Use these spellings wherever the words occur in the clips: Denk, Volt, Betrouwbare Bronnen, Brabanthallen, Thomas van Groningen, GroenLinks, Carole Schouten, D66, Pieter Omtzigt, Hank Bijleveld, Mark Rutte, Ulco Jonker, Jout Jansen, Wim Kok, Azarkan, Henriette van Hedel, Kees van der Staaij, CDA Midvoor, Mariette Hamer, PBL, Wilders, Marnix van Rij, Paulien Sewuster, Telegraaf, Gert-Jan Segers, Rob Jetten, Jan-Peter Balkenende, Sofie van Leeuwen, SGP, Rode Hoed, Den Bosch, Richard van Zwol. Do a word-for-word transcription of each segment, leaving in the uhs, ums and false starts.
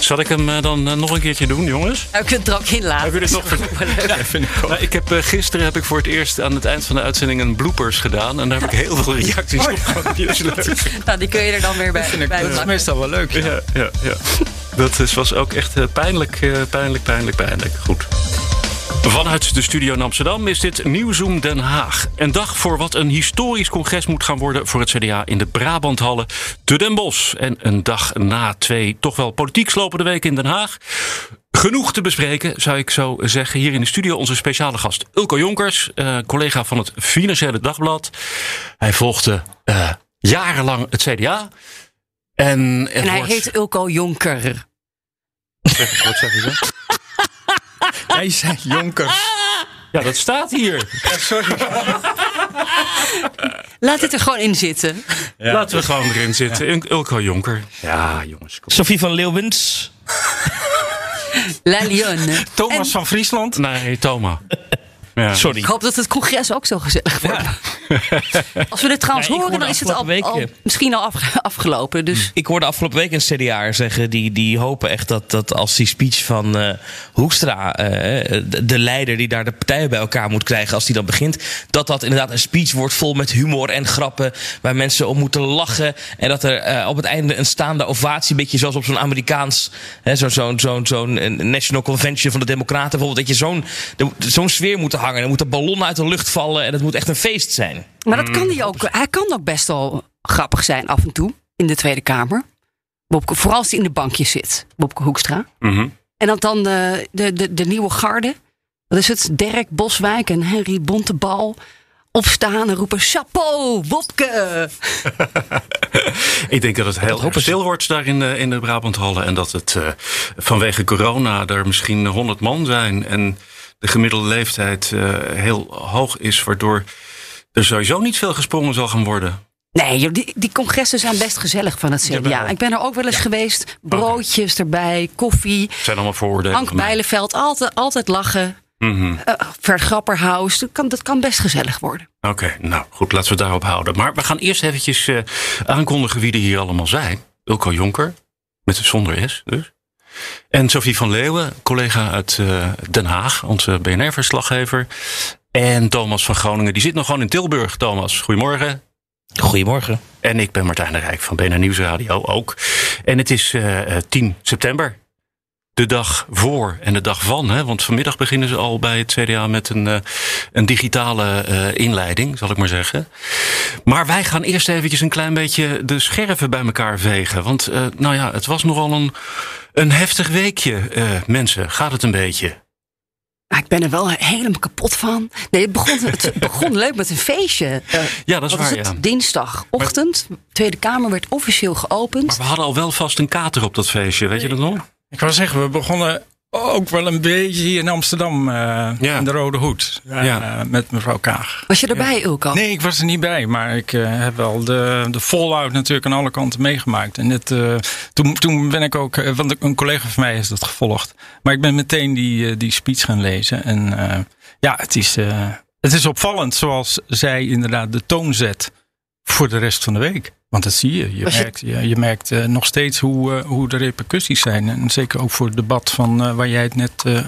Zal ik hem dan uh, nog een keertje doen, jongens? Nou, je kunt er ook in laten. Heb je dit nog ver... ja, vind ik ook. Nou, ik heb, uh, gisteren heb ik voor het eerst aan het eind van de uitzending een bloopers gedaan. En daar heb ik heel veel reacties oh, ja. op. Die is leuk. Nou, die kun je er dan weer bij. Dat, vind ik, bij dat is meestal wel leuk. Ja, ja, ja, ja. Dat is, was ook echt uh, pijnlijk, uh, pijnlijk, pijnlijk, pijnlijk. Goed. Vanuit de studio in Amsterdam is dit Nieuwzoom Den Haag. Een dag voor wat een historisch congres moet gaan worden voor het C D A in de Brabanthallen, te Den Bosch. En een dag na twee toch wel politiek slopende weken in Den Haag. Genoeg te bespreken, zou ik zo zeggen. Hier in de studio onze speciale gast Ulco Jonkers, eh, collega van het Financiële Dagblad. Hij volgde eh, jarenlang het C D A. En, en hij wordt... heet Ulco Jonker. Zeg, wat zeg je dan? Hij zei Jonkers. Ja, dat staat hier. Ja, sorry. Laat het er gewoon in zitten. Ja. Laten we gewoon erin zitten. Ja. Ulco Jonker. Ja, jongens. Kom. Sofie van Leeuwens. La Lionne. Thomas en... van Friesland. Nee, Thomas. Ja. Sorry. Ik hoop dat het congres ook zo gezellig wordt. Ja. Als we dit trouwens nee, horen, dan is het al, al misschien al af, afgelopen. Dus. Ik hoorde afgelopen week een C D A'er zeggen... Die, die hopen echt dat, dat als die speech van uh, Hoekstra... Uh, de, de leider die daar de partijen bij elkaar moet krijgen... als die dan begint, dat dat inderdaad een speech wordt... vol met humor en grappen, waar mensen om moeten lachen. En dat er uh, op het einde een staande ovatie... een beetje zoals op zo'n Amerikaans... Hè, zo, zo, zo, zo, zo'n National Convention van de Democraten bijvoorbeeld... dat je zo'n, de, zo'n sfeer moet houden. En er moeten ballonnen uit de lucht vallen en het moet echt een feest zijn. Maar dat kan hij ook. Hij kan ook best wel grappig zijn af en toe in de Tweede Kamer. Wopke, vooral als hij in de bankjes zit, Wopke Hoekstra. Mm-hmm. En dat dan de, de, de, de nieuwe garde, dat is het, Derek Boswijk en Henri Bontenbal... opstaan en roepen, chapeau, Wopke! Ik denk dat het heel stil wordt daar in de, in de Brabanthallen... en dat het uh, vanwege corona er misschien honderd man zijn... en de gemiddelde leeftijd uh, heel hoog is... waardoor er sowieso niet veel gesprongen zal gaan worden. Nee, die, die congressen zijn best gezellig van het C D A. Ja, ben ik ben er ook wel eens ja. geweest. Broodjes okay. erbij, koffie. Het zijn allemaal vooroordelen. Hank Bijleveld, altijd, altijd lachen. Mm-hmm. Uh, Vergrapperhaus, dat kan, dat kan best gezellig worden. Oké, okay, nou goed, laten we het daarop houden. Maar we gaan eerst eventjes uh, aankondigen wie er hier allemaal zijn. Ulco Jonker, met zonder S dus. En Sofie van Leeuwen, collega uit uh, Den Haag, onze B N R-verslaggever. En Thomas van Groningen, die zit nog gewoon in Tilburg. Thomas, goedemorgen. Goedemorgen. En ik ben Martijn de Rijk van B N R Nieuwsradio ook. En het is uh, tien september. De dag voor en de dag van. Hè? Want vanmiddag beginnen ze al bij het C D A met een, uh, een digitale uh, inleiding, zal ik maar zeggen. Maar wij gaan eerst eventjes een klein beetje de scherven bij elkaar vegen. Want uh, nou ja, het was nogal een, een heftig weekje, uh, mensen. Gaat het een beetje? Ik ben er wel helemaal kapot van. Nee, het begon, het begon leuk met een feestje. Uh, ja, dat is waar, het? Ja. Dinsdagochtend. Maar, de Tweede Kamer werd officieel geopend. Maar we hadden al wel vast een kater op dat feestje, weet je dat nog? Ik wou zeggen, we begonnen ook wel een beetje hier in Amsterdam. Uh, ja. In de Rode Hoed. Uh, ja. uh, met mevrouw Kaag. Was je erbij, ja. Ulco? Nee, ik was er niet bij. Maar ik uh, heb wel de, de fallout natuurlijk aan alle kanten meegemaakt. En het, uh, toen, toen ben ik ook... Uh, want een collega van mij heeft dat gevolgd. Maar ik ben meteen die, uh, die speech gaan lezen. En uh, ja, het is, uh, het is opvallend zoals zij inderdaad de toon zet voor de rest van de week. Want dat zie je. Je Was merkt, je, je merkt uh, nog steeds hoe, uh, hoe de repercussies zijn. En zeker ook voor het debat van, uh, waar jij het net uh,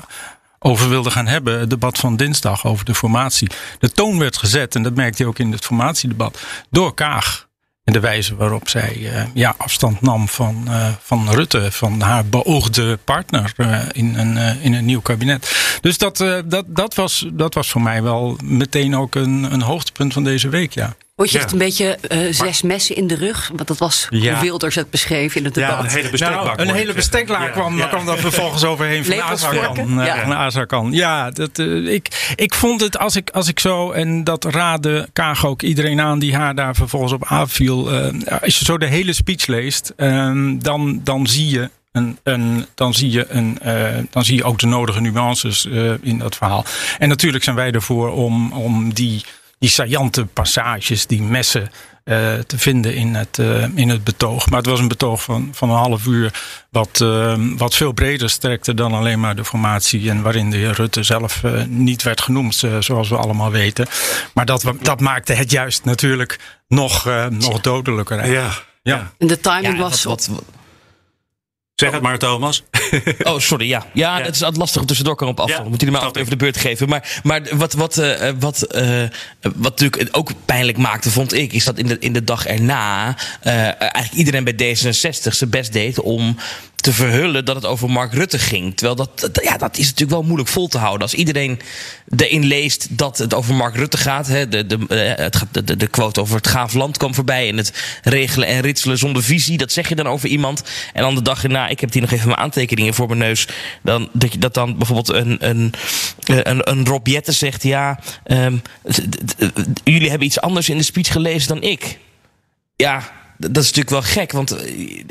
over wilde gaan hebben. Het debat van dinsdag over de formatie. De toon werd gezet, en dat merkte je ook in het formatiedebat, door Kaag. En de wijze waarop zij uh, ja, afstand nam van, uh, van Rutte. Van haar beoogde partner uh, in, een, uh, in een nieuw kabinet. Dus dat, uh, dat, dat, was, dat was voor mij wel meteen ook een, een hoogtepunt van deze week, ja. Word je echt ja. een beetje uh, zes maar, messen in de rug? Want dat was hoe ja. Wilders het beschreef in het debat. Ja, een hele besteklaar, nou, een hele besteklaar ja. kwam, ja. kwam daar vervolgens overheen van Azarkan. Ja, ja. Van Azarkan. ja dat, uh, ik, ik vond het, als ik, als ik zo... En dat raadde Kaag ook iedereen aan die haar daar vervolgens op aanviel. Uh, als je zo de hele speech leest, uh, dan, dan zie je En, en dan, zie je een, uh, dan zie je ook de nodige nuances uh, in dat verhaal. En natuurlijk zijn wij ervoor om, om die, die saillante passages, die messen uh, te vinden in het, uh, in het betoog. Maar het was een betoog van, van een half uur wat, uh, wat veel breder strekte dan alleen maar de formatie. En waarin de heer Rutte zelf uh, niet werd genoemd, uh, zoals we allemaal weten. Maar dat, dat maakte het juist natuurlijk nog, uh, nog dodelijker. Ja. Ja. Ja. En de timing ja, was... Wat, wat, Zeg het maar, Thomas. Oh, sorry, ja. Ja, ja. Het is lastig om tussendoor kan op afstand. Ja, moet jullie maar altijd even de beurt geven. Maar, maar wat, wat, uh, wat, uh, wat natuurlijk ook pijnlijk maakte, vond ik, is dat in de, in de dag erna uh, eigenlijk iedereen bij D zesenzestig zijn best deed om te verhullen dat het over Mark Rutte ging. Terwijl dat, ja, dat is natuurlijk wel moeilijk vol te houden. Als iedereen erin leest dat het over Mark Rutte gaat. Hè, de, de, het, de, de quote over het gaaf land kwam voorbij. En het regelen en ritselen zonder visie. Dat zeg je dan over iemand. En dan de dag erna, ik heb hier nog even mijn aantekeningen voor mijn neus. Dan, dat, dat dan bijvoorbeeld een, een, een, een Rob Jetten zegt. Ja, um, jullie hebben iets anders in de speech gelezen dan ik. Ja. Dat is natuurlijk wel gek, want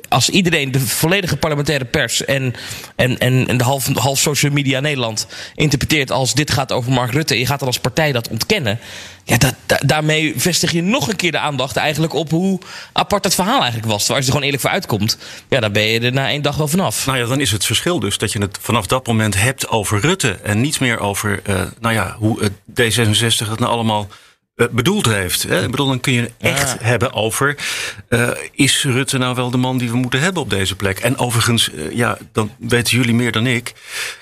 als iedereen de volledige parlementaire pers en, en, en de half, half social media Nederland interpreteert als dit gaat over Mark Rutte, je gaat dan als partij dat ontkennen. Ja, dat, da, daarmee vestig je nog een keer de aandacht eigenlijk op hoe apart het verhaal eigenlijk was. Terwijl als je er gewoon eerlijk voor uitkomt, ja, dan ben je er na één dag wel vanaf. Nou ja, dan is het verschil dus dat je het vanaf dat moment hebt over Rutte en niet meer over uh, nou ja, hoe het D zesenzestig het nou allemaal bedoeld heeft. Hè? Ik bedoel, dan kun je echt ja. hebben over Uh, is Rutte nou wel de man die we moeten hebben op deze plek? En overigens, uh, ja, dan weten jullie meer dan ik,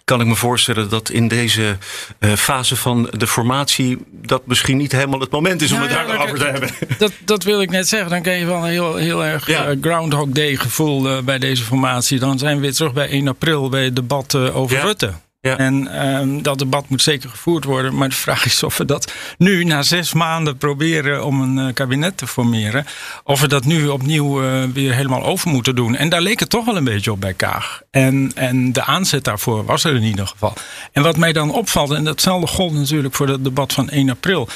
kan ik me voorstellen dat in deze uh, fase van de formatie dat misschien niet helemaal het moment is nou om het ja, daarover te hebben. Dat, dat wil ik net zeggen. Dan krijg je wel een heel, heel erg ja. uh, Groundhog Day gevoel uh, bij deze formatie. Dan zijn we weer terug bij één april bij het debat uh, over ja. Rutte. Ja. En um, dat debat moet zeker gevoerd worden. Maar de vraag is of we dat nu na zes maanden proberen om een uh, kabinet te formeren. Of we dat nu opnieuw uh, weer helemaal over moeten doen. En daar leek het toch wel een beetje op bij Kaag. En, en de aanzet daarvoor was er in ieder geval. En wat mij dan opvalt, en datzelfde gold natuurlijk voor dat debat van één april.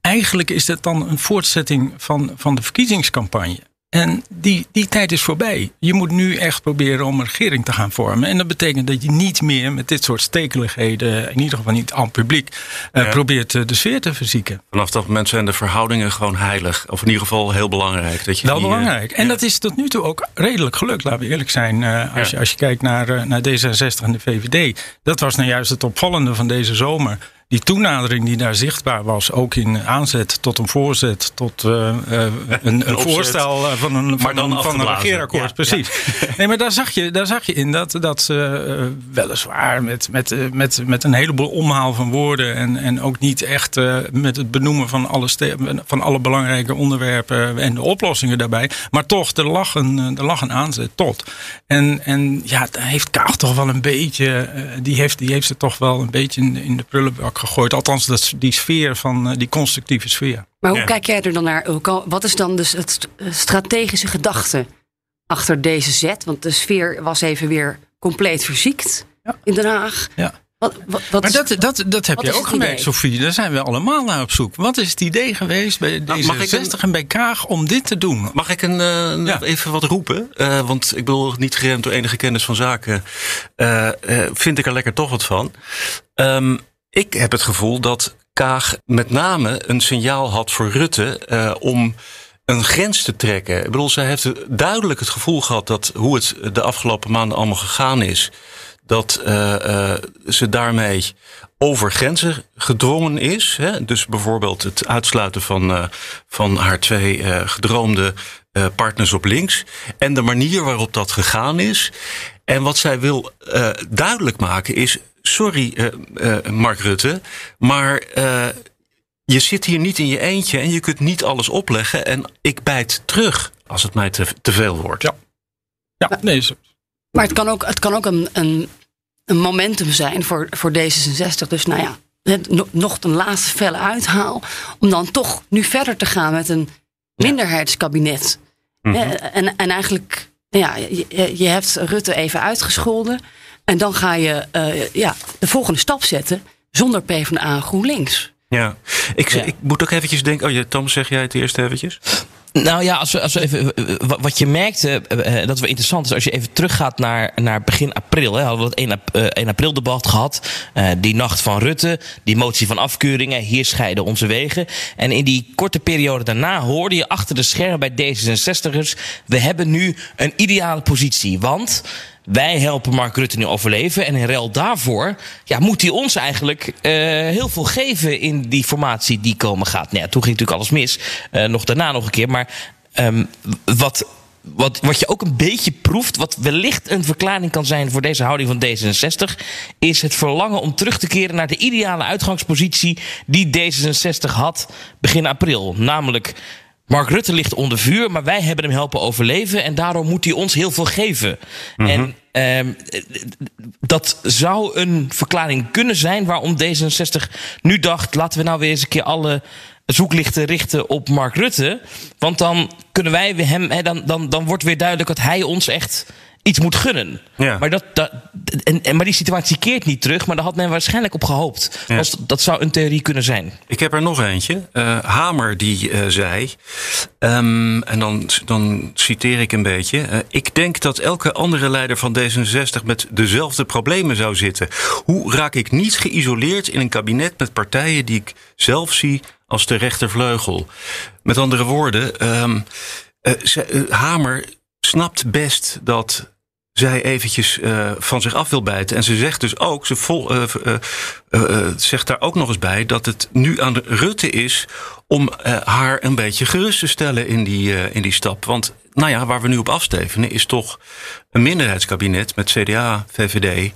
Eigenlijk is dat dan een voortzetting van, van de verkiezingscampagne. En die, die tijd is voorbij. Je moet nu echt proberen om een regering te gaan vormen. En dat betekent dat je niet meer met dit soort stekeligheden, in ieder geval niet aan het publiek, ja. uh, probeert de sfeer te verzieken. Vanaf dat moment zijn de verhoudingen gewoon heilig. Of in ieder geval heel belangrijk. Dat je Wel die, belangrijk. En ja. dat is tot nu toe ook redelijk gelukt. Laten we eerlijk zijn. Uh, als, ja. je, als je kijkt naar, uh, naar D zesenzestig en de V V D. Dat was nou juist het opvallende van deze zomer. Die toenadering die daar zichtbaar was, ook in aanzet tot een voorzet, tot uh, een, een, een voorstel van een, van een, van een regeerakkoord. Ja, precies. Ja. Nee, maar daar zag je, daar zag je in dat, dat ze uh, weliswaar met, met, met, met een heleboel omhaal van woorden en, en ook niet echt uh, met het benoemen van alle, ste- van alle belangrijke onderwerpen en de oplossingen daarbij, maar toch, er lag een, er lag een aanzet tot. En, en ja, daar heeft Kaag toch wel een beetje, uh, die, heeft, die heeft ze toch wel een beetje in, in de prullenbak gegooid. Althans, dat, die sfeer van die constructieve sfeer. Maar hoe ja. kijk jij er dan naar, Ulco? Wat is dan dus het strategische gedachte achter deze zet? Want de sfeer was even weer compleet verziekt ja. in Den Haag. Ja. Wat, wat, wat maar is, dat, dat, dat heb je ook gemerkt, Sofie. Daar zijn we allemaal naar op zoek. Wat is het idee geweest bij nou, D zesenzestig en bij Kaag om dit te doen? Mag ik een, uh, ja. even wat roepen? Uh, want ik bedoel, niet geremd door enige kennis van zaken. Uh, uh, vind ik er lekker toch wat van. Um, Ik heb het gevoel dat Kaag met name een signaal had voor Rutte uh, om een grens te trekken. Ik bedoel, zij heeft duidelijk het gevoel gehad dat hoe het de afgelopen maanden allemaal gegaan is, dat uh, uh, ze daarmee over grenzen gedwongen is. Hè? Dus bijvoorbeeld het uitsluiten van, uh, van haar twee uh, gedroomde uh, partners op links. En de manier waarop dat gegaan is. En wat zij wil uh, duidelijk maken is: sorry, uh, uh, Mark Rutte, maar uh, je zit hier niet in je eentje en je kunt niet alles opleggen. En ik bijt terug als het mij te, te veel wordt. Ja, ja maar, nee. Maar het kan ook, het kan ook een, een, een momentum zijn voor, voor D zesenzestig. Dus nou ja, het, nog een laatste felle uithaal. Om dan toch nu verder te gaan met een minderheidskabinet. Ja. Mm-hmm. En, en eigenlijk, ja, je, je hebt Rutte even uitgescholden. En dan ga je uh, ja, de volgende stap zetten zonder PvdA GroenLinks. Ja, ik, ja. ik moet ook eventjes denken. Oh, Tom, zeg jij het eerst eventjes? Nou ja, als we, als we even, wat je merkte, uh, dat is wel interessant, is als je even teruggaat naar, naar begin april. Hè, hadden we dat één april debat gehad. Uh, die nacht van Rutte, die motie van afkeuringen, hier scheiden onze wegen. En in die korte periode daarna hoorde je achter de schermen bij D zesenzestigers... we hebben nu een ideale positie, want wij helpen Mark Rutte nu overleven. En in ruil daarvoor ja, moet hij ons eigenlijk uh, heel veel geven in die formatie die komen gaat. Nou ja, toen ging natuurlijk alles mis. Uh, nog daarna nog een keer. Maar um, wat, wat, wat je ook een beetje proeft, wat wellicht een verklaring kan zijn voor deze houding van D zesenzestig, is het verlangen om terug te keren naar de ideale uitgangspositie die D zesenzestig had begin april. Namelijk, Mark Rutte ligt onder vuur, maar wij hebben hem helpen overleven en daarom moet hij ons heel veel geven. Mm-hmm. En eh, dat zou een verklaring kunnen zijn waarom D zesenzestig nu dacht, laten we nou weer eens een keer alle zoeklichten richten op Mark Rutte. Want dan kunnen wij hem, hè, dan, dan, dan wordt weer duidelijk dat hij ons echt iets moet gunnen. Ja. Maar, dat, dat, en, en, maar die situatie keert niet terug, maar daar had men waarschijnlijk op gehoopt. Ja. Dus dat zou een theorie kunnen zijn. Ik heb er nog eentje. Uh, Hamer die uh, zei, um, en dan, dan citeer ik een beetje. Uh, ik denk dat elke andere leider van D zesenzestig met dezelfde problemen zou zitten. Hoe raak ik niet geïsoleerd in een kabinet met partijen die ik zelf zie als de rechtervleugel? Met andere woorden, um, uh, ze, uh, Hamer snapt best dat zij eventjes uh, van zich af wil bijten. En ze zegt dus ook, ze vol, uh, uh, uh, uh, zegt daar ook nog eens bij, dat het nu aan Rutte is om uh, haar een beetje gerust te stellen in die, uh, in die stap. Want nou ja, waar we nu op afstevenen is toch een minderheidskabinet met C D A, V V D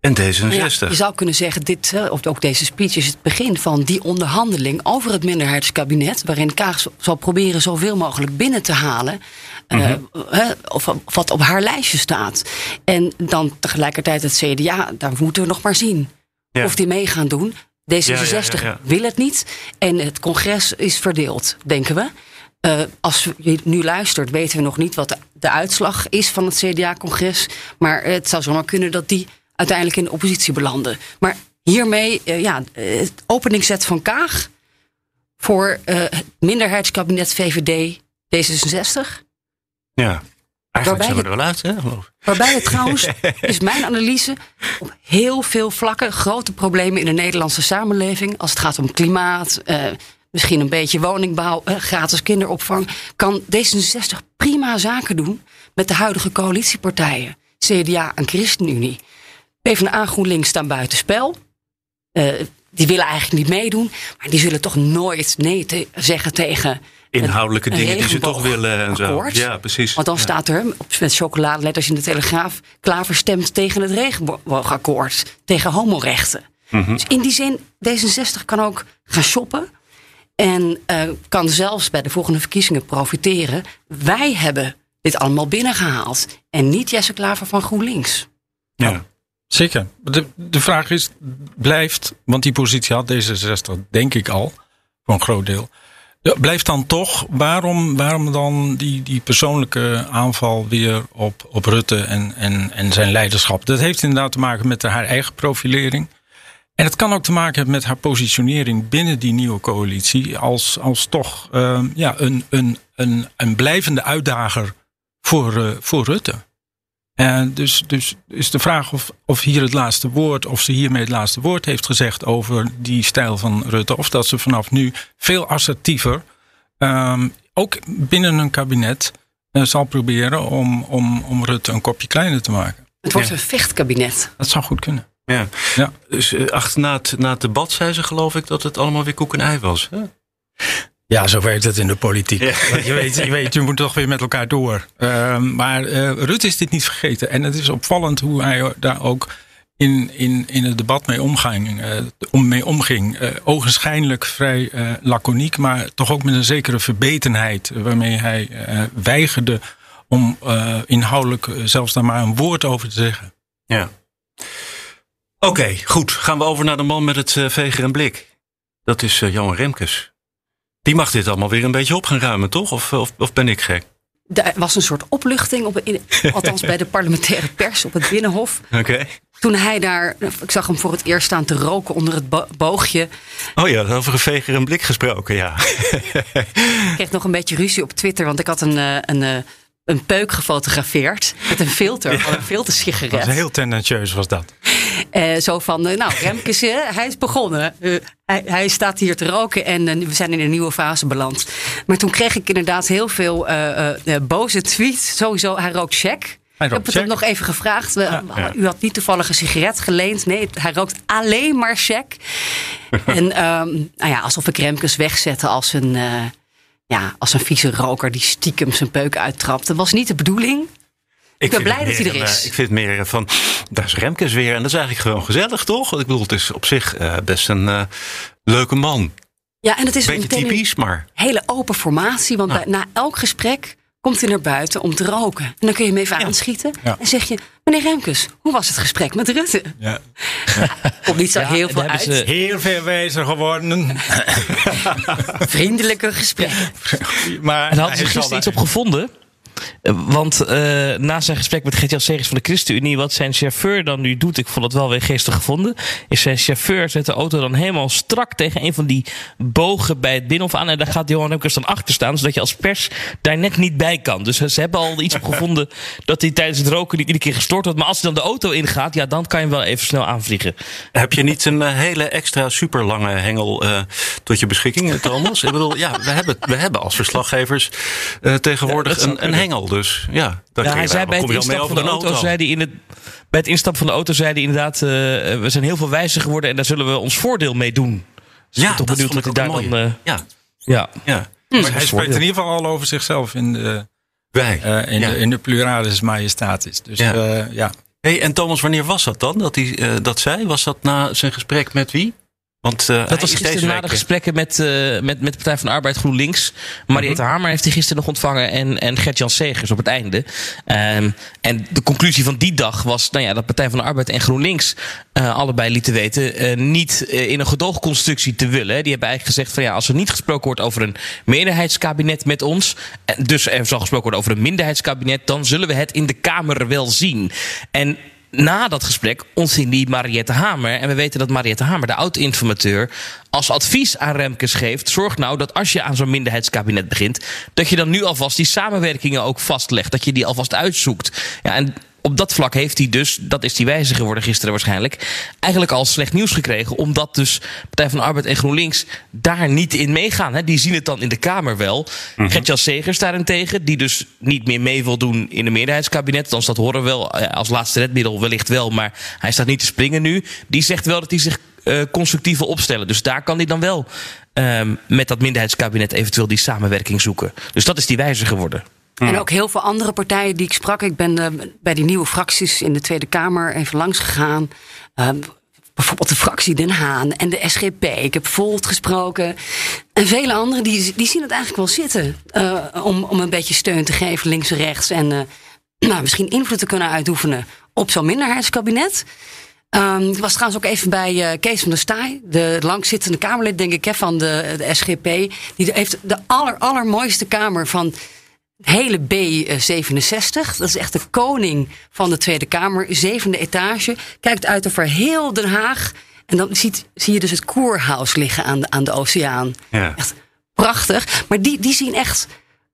en D zesenzestig. Ja, je zou kunnen zeggen, dit, of ook deze speech is het begin van die onderhandeling over het minderheidskabinet, waarin Kaag zal proberen zoveel mogelijk binnen te halen. Mm-hmm. Uh, of wat op haar lijstje staat. En dan tegelijkertijd het C D A, daar moeten we nog maar zien. Ja. Of die mee gaan doen. D zesenzestig ja, ja, ja, ja. wil het niet. En het congres is verdeeld, denken we. Uh, als je nu luistert, weten we nog niet wat de, de uitslag is van het C D A-congres. Maar het zou zomaar kunnen dat die uiteindelijk in de oppositie belanden. Maar hiermee, uh, ja, het openingszet van Kaag voor uh, het minderheidskabinet V V D D zesenzestig. Ja, eigenlijk zijn we er wel uit, hè, geloof ik. Waarbij het trouwens, is mijn analyse, op heel veel vlakken grote problemen in de Nederlandse samenleving. Als het gaat om klimaat, eh, misschien een beetje woningbouw, eh, gratis kinderopvang. Kan D zesenzestig prima zaken doen met de huidige coalitiepartijen. C D A en ChristenUnie. PvdA, GroenLinks staan buitenspel. Eh, die willen eigenlijk niet meedoen. Maar die zullen toch nooit nee te zeggen tegen inhoudelijke dingen die ze toch willen en zo. Ja, precies. Want dan ja. staat er met chocoladeletters in de Telegraaf, Klaver stemt tegen het regenboogakkoord, tegen homorechten. Mm-hmm. Dus in die zin, D zesenzestig kan ook gaan shoppen en uh, kan zelfs bij de volgende verkiezingen profiteren. Wij hebben dit allemaal binnengehaald en niet Jesse Klaver van GroenLinks. Ja. Nou, zeker. De, de vraag is, blijft, want die positie had D zesenzestig denk ik al, voor een groot deel. Ja, blijft dan toch, waarom, waarom dan die, die persoonlijke aanval weer op, op Rutte en, en, en zijn leiderschap? Dat heeft inderdaad te maken met haar eigen profilering. En het kan ook te maken hebben met haar positionering binnen die nieuwe coalitie als, als toch uh, ja, een, een, een, een blijvende uitdager voor, uh, voor Rutte. En dus, dus is de vraag of, of hier het laatste woord, of ze hiermee het laatste woord heeft gezegd over die stijl van Rutte. Of dat ze vanaf nu veel assertiever, um, ook binnen een kabinet, uh, zal proberen om, om, om Rutte een kopje kleiner te maken. Het wordt ja. een vechtkabinet. Dat zou goed kunnen. Ja. Ja. Dus uh, ach, na, het, na het debat zei ze geloof ik dat het allemaal weer koek en ei was. Hè? Ja, zo werkt het in de politiek. Ja. Je, weet, je weet, je moet toch weer met elkaar door. Uh, maar uh, Rutte is dit niet vergeten. En het is opvallend hoe hij daar ook in, in, in het debat mee omging. Uh, om, mee omging. Uh, ogenschijnlijk vrij uh, laconiek, maar toch ook met een zekere verbetenheid. Waarmee hij uh, weigerde om uh, inhoudelijk zelfs daar maar een woord over te zeggen. Ja. Oké, okay, goed. Gaan we over naar de man met het uh, veger en blik. Dat is uh, Johan Remkes. Die mag dit allemaal weer een beetje op gaan ruimen, toch? Of, of, of ben ik gek? Er was een soort opluchting, op, in, althans bij de parlementaire pers op het Binnenhof. Okay. Toen hij daar, ik zag hem voor het eerst staan te roken onder het bo- boogje. Oh ja, over een veger en blik gesproken, ja. Ik kreeg nog een beetje ruzie op Twitter, want ik had een, een, een peuk gefotografeerd met een filter, ja. Een filtersigaret. Dat was heel tendentieus, was dat. Uh, zo van, uh, nou Remkes, uh, hij is begonnen. Uh, hij, hij staat hier te roken en uh, we zijn in een nieuwe fase beland. Maar toen kreeg ik inderdaad heel veel uh, uh, boze tweets. Sowieso, hij rookt check. Ik heb het hem nog even gevraagd. Uh, ja, ja. U had niet toevallig een sigaret geleend. Nee, hij rookt alleen maar check. en um, nou ja, alsof ik Remkes wegzette als een, uh, ja, als een vieze roker die stiekem zijn peuk uittrapt. Dat was niet de bedoeling. Ik, ik ben blij dat hij er is. Een, ik vind meer van, daar is Remkes weer. En dat is eigenlijk gewoon gezellig, toch? Ik bedoel, het is op zich uh, best een uh, leuke man. Ja, en het is beetje typisch, maar een hele open formatie. Want ah. bij, na elk gesprek komt hij naar buiten om te roken. En dan kun je hem even ja. aanschieten. Ja. En zeg je, meneer Remkes, hoe was het gesprek met Rutte? Ja. Ja. Komt niet zo ja, heel veel uit. Ze heel veel wijzer geworden. Vriendelijke gesprekken. Maar, en hadden ze gisteren iets op gevonden? Want uh, na zijn gesprek met Gert-Jan Segers van de ChristenUnie, wat zijn chauffeur dan nu doet, ik vond het wel weer geestig gevonden, is zijn chauffeur zet de auto dan helemaal strak tegen een van die bogen bij het Binnenhof aan en daar gaat Johan Remkes dan achter staan, zodat je als pers daar net niet bij kan. Dus ze hebben al iets op gevonden dat hij tijdens het roken niet iedere keer gestoord wordt, maar als hij dan de auto ingaat, ja, dan kan je hem wel even snel aanvliegen. Heb je niet een hele extra super lange hengel uh, tot je beschikking, Thomas? Ik bedoel, ja, we hebben, we hebben als verslaggevers uh, tegenwoordig ja, een, een hengel. Dus ja, ja hij zei bij het instap van de auto, zei hij in het, bij het instap van de auto zei hij inderdaad, uh, we zijn heel veel wijzer geworden en daar zullen we ons voordeel mee doen. Dus ja, ik ben toch benieuwd dat hij daar mooi. dan. Uh, ja, ja, ja. Hm. Maar hij spreekt in ieder geval al over zichzelf in de, Wij. Uh, in ja. de, in de pluralis majestatis. Dus ja. Uh, ja. Hey, en Thomas, wanneer was dat dan? Dat hij uh, dat zei? Was dat na zijn gesprek met wie? Want, uh, dat was gisteren na de gesprekken met, uh, met, met Partij van de Arbeid, GroenLinks. Mariette mm-hmm. Hamer heeft hij gisteren nog ontvangen. En, en Gert-Jan Segers op het einde. Um, en de conclusie van die dag was nou ja, dat Partij van de Arbeid en GroenLinks uh, allebei lieten weten Uh, niet uh, in een gedoogconstructie te willen. Die hebben eigenlijk gezegd van ja, als er niet gesproken wordt over een meerderheidskabinet met ons, en dus er zal gesproken worden over een minderheidskabinet, dan zullen we het in de Kamer wel zien. En na dat gesprek ontving die Mariette Hamer. En we weten dat Mariette Hamer, de oud-informateur, als advies aan Remkes geeft, zorg nou dat als je aan zo'n minderheidskabinet begint, dat je dan nu alvast die samenwerkingen ook vastlegt. Dat je die alvast uitzoekt. Ja, en op dat vlak heeft hij dus, dat is die wijze geworden gisteren waarschijnlijk, eigenlijk al slecht nieuws gekregen. Omdat dus Partij van de Arbeid en GroenLinks daar niet in meegaan. Hè. Die zien het dan in de Kamer wel. Mm-hmm. Gert-Jan Segers daarentegen, die dus niet meer mee wil doen in een meerderheidskabinet. Althans, dat horen we wel als laatste redmiddel wellicht wel. Maar hij staat niet te springen nu. Die zegt wel dat hij zich uh, constructief wil opstellen. Dus daar kan hij dan wel uh, met dat minderheidskabinet eventueel die samenwerking zoeken. Dus dat is die wijze geworden. Ja. En ook heel veel andere partijen die ik sprak. Ik ben uh, bij die nieuwe fracties in de Tweede Kamer even langs gegaan. Uh, bijvoorbeeld de fractie Den Haan en de S G P. Ik heb Volt gesproken. En vele anderen die, die zien het eigenlijk wel zitten. Uh, om, om een beetje steun te geven links en rechts. En uh, nou, misschien invloed te kunnen uitoefenen op zo'n minderheidskabinet. Um, ik was trouwens ook even bij uh, Kees van der Staaij, de langzittende Kamerlid denk ik hè, van de, de S G P. Die heeft de aller, allermooiste Kamer van hele B zevenenzestig, dat is echt de koning van de Tweede Kamer, zevende etage. Kijkt uit over heel Den Haag. En dan ziet, zie je dus het koerhuis liggen aan de, aan de oceaan. Ja. Echt prachtig. Maar die, die zien echt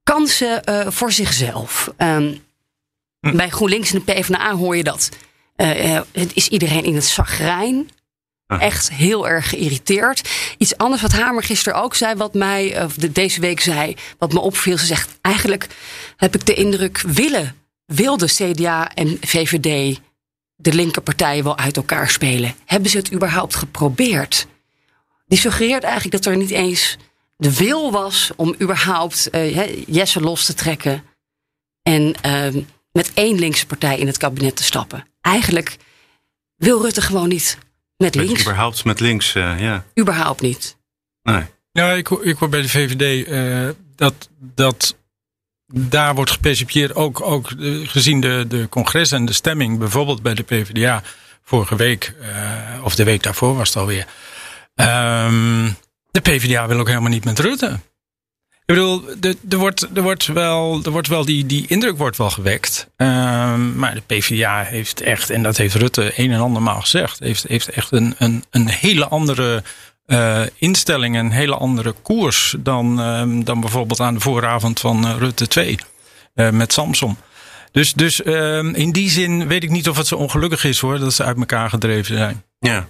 kansen uh, voor zichzelf. Um, hm. Bij GroenLinks en de PvdA hoor je dat. Uh, uh, het is iedereen in het zagrijn. Ah. Echt heel erg geïrriteerd. Iets anders wat Hamer gisteren ook zei, wat mij of de, deze week zei, wat me opviel. Ze zegt, eigenlijk heb ik de indruk, willen, wilde C D A en V V D de linkerpartijen wel uit elkaar spelen? Hebben ze het überhaupt geprobeerd? Die suggereert eigenlijk dat er niet eens de wil was om überhaupt uh, Jesse los te trekken en uh, met één linkse partij in het kabinet te stappen. Eigenlijk wil Rutte gewoon niet met links? Überhaupt met links, uh, ja. Überhaupt niet. Nee. Ja, ik, ik hoor bij de V V D uh, dat, dat daar wordt gepercipieerd, ook, ook uh, gezien de, de congres en de stemming, bijvoorbeeld bij de PvdA vorige week, uh, of de week daarvoor was het alweer. Um, de PvdA wil ook helemaal niet met Rutte. Ik bedoel, er, er, wordt, er, wordt wel, er wordt wel die, die indruk wordt wel gewekt. Um, maar de PvdA heeft echt, en dat heeft Rutte een en andermaal gezegd, heeft, heeft echt een, een, een hele andere uh, instelling, een hele andere koers dan, um, dan bijvoorbeeld aan de vooravond van uh, Rutte twee uh, met Samson. Dus, dus um, in die zin weet ik niet of het zo ongelukkig is hoor, dat ze uit elkaar gedreven zijn. Ja.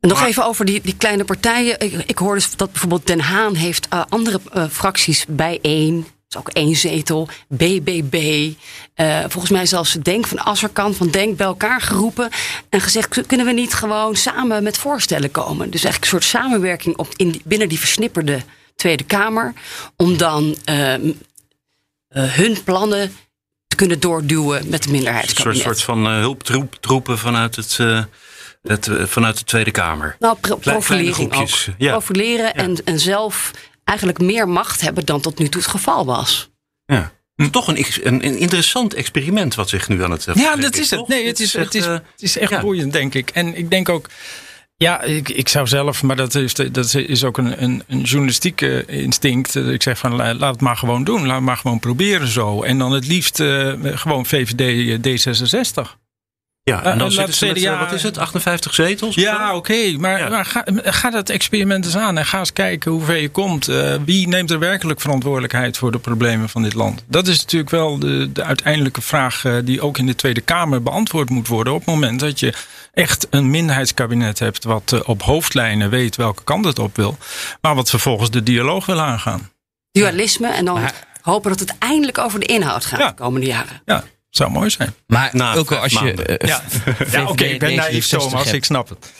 Nog even over die, die kleine partijen. Ik, ik hoorde dat bijvoorbeeld Den Haan heeft uh, andere uh, fracties bijeen. Dat is ook één zetel. B B B. Uh, volgens mij zelfs Denk van Azarkan van Denk bij elkaar geroepen. En gezegd, kunnen we niet gewoon samen met voorstellen komen? Dus eigenlijk een soort samenwerking op in die, binnen die versnipperde Tweede Kamer. Om dan uh, uh, hun plannen te kunnen doorduwen met de minderheidskabinet. Een soort, soort van uh, hulptroepen vanuit het... Uh... Het, vanuit de Tweede Kamer. Nou, pro- profilering ook. Ja. Profileren ja. En, en zelf eigenlijk meer macht hebben dan tot nu toe het geval was. Ja. Hm. Toch een, een, een interessant experiment wat zich nu aan het... Ja, dat is het. Nee, het is, het is, het is, het is echt ja. boeiend, denk ik. En ik denk ook... Ja, ik, ik zou zelf, maar dat is, dat is ook een, een, een journalistieke instinct. Ik zeg van, laat het maar gewoon doen. Laat het maar gewoon proberen zo. En dan het liefst uh, gewoon V V D D zesenzestig. Ja, en dan uh, zitten ze met, C D A, wat is het, achtenvijftig zetels? Ja, oké, okay, maar, ja. maar ga, ga dat experiment eens aan en ga eens kijken hoe ver je komt. Uh, wie neemt er werkelijk verantwoordelijkheid voor de problemen van dit land? Dat is natuurlijk wel de, de uiteindelijke vraag uh, die ook in de Tweede Kamer beantwoord moet worden. Op het moment dat je echt een minderheidskabinet hebt wat uh, op hoofdlijnen weet welke kant het op wil. Maar wat vervolgens de dialoog wil aangaan. Dualisme en dan maar, hopen dat het eindelijk over de inhoud gaat ja, de komende jaren. Ja. Zou mooi zijn. Maar nou, ook als je... Uh, ja, ja oké, okay, ik ben naïef Thomas, ik snap het.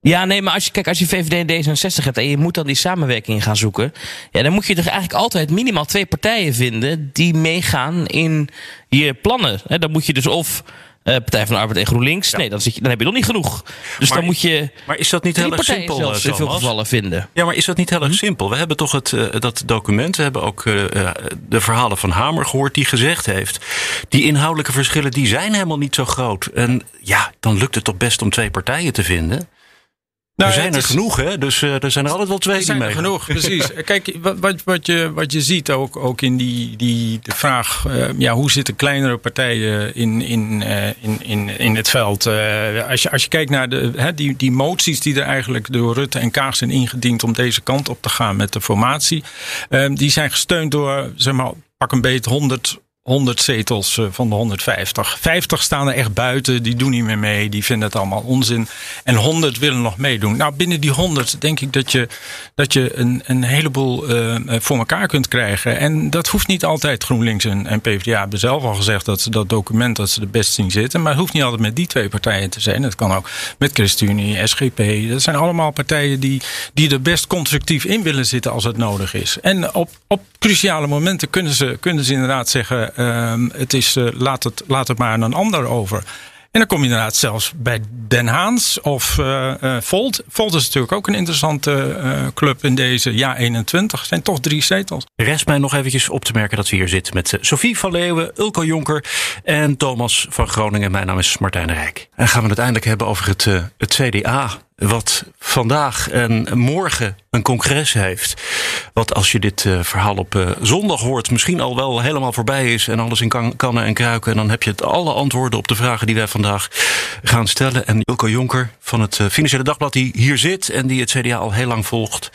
Ja, nee, maar als je, kijk, als je V V D en D zesenzestig hebt en je moet dan die samenwerking gaan zoeken... Ja, dan moet je er eigenlijk altijd minimaal twee partijen vinden die meegaan in je plannen. He, dan moet je dus of... Uh, Partij van de Arbeid en GroenLinks. Ja. Nee, dan, zit je, dan heb je nog niet genoeg. Dus maar, dan moet je. Maar is dat niet heel erg simpel? Zelfs in veel gevallen vinden. Ja, maar is dat niet heel erg simpel? We hebben toch het, uh, dat document. We hebben ook uh, de verhalen van Hamer gehoord die gezegd heeft. Die inhoudelijke verschillen die zijn helemaal niet zo groot. En ja, dan lukt het toch best om twee partijen te vinden. Nou, er zijn er is, genoeg, hè? Dus uh, er zijn er altijd wel twee. Er zijn er mee. genoeg, precies. Kijk, wat, wat, wat, je, wat je ziet ook, ook in die, die de vraag... Uh, ja, hoe zitten kleinere partijen in, in, uh, in, in, in het veld? Uh, als, je, als je kijkt naar de, hè, die, die moties die er eigenlijk door Rutte en Kaag zijn ingediend... om deze kant op te gaan met de formatie... Uh, die zijn gesteund door, zeg maar, pak een beet honderd... honderd zetels van de honderdvijftig. vijftig staan er echt buiten, die doen niet meer mee, die vinden het allemaal onzin. En honderd willen nog meedoen. Nou, binnen die honderd denk ik dat je, dat je een, een heleboel uh, voor elkaar kunt krijgen. En dat hoeft niet altijd. GroenLinks en, en PvdA hebben zelf al gezegd dat ze dat document dat ze er best zien zitten. Maar het hoeft niet altijd met die twee partijen te zijn. Dat kan ook met ChristenUnie, S G P. Dat zijn allemaal partijen die, die er best constructief in willen zitten als het nodig is. En op, op cruciale momenten kunnen ze, kunnen ze inderdaad zeggen... Um, het is, uh, laat, het, laat het maar aan een ander over. En dan kom je inderdaad zelfs bij Den Haans of uh, uh, Volt. Volt is natuurlijk ook een interessante uh, club in deze jaar eenentwintig. Het zijn toch drie zetels. Rest mij nog eventjes op te merken dat we hier zitten met Sofie van Leeuwen, Ulco Jonker en Thomas van Groningen. Mijn naam is Martijn Rijk. En gaan we het eindelijk hebben over het, uh, het C D A... wat vandaag en morgen een congres heeft. Wat als je dit uh, verhaal op uh, zondag hoort... misschien al wel helemaal voorbij is en alles in kan, kannen en kruiken. En dan heb je het alle antwoorden op de vragen die wij vandaag gaan stellen. En Ulco Jonker van het uh, Financiële Dagblad die hier zit... en die het C D A al heel lang volgt,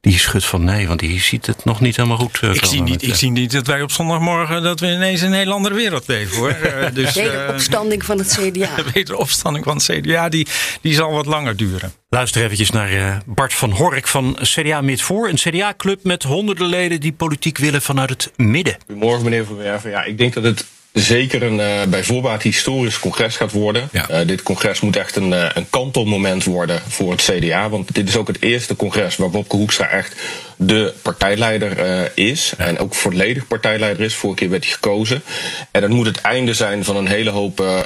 die schudt van nee... want die ziet het nog niet helemaal goed. Uh, ik zie niet, ik zie niet dat wij op zondagmorgen... dat we ineens een heel andere wereld leven, hoor. Uh, dus, wederopstanding van het C D A. Wederopstanding van het C D A, die, die zal wat langer duren. Luister eventjes naar Bart van Hork van C D A Midvoor. Een C D A-club met honderden leden die politiek willen vanuit het midden. Goedemorgen, meneer Van Werven. Ja, ik denk dat het zeker een uh, bij voorbaat historisch congres gaat worden. Ja. Uh, dit congres moet echt een, uh, een kantelmoment worden voor het C D A. Want dit is ook het eerste congres waar Wopke Hoekstra echt de partijleider uh, is. Ja. En ook volledig partijleider is. Vorige keer werd hij gekozen. En dat moet het einde zijn van een hele hoop uh,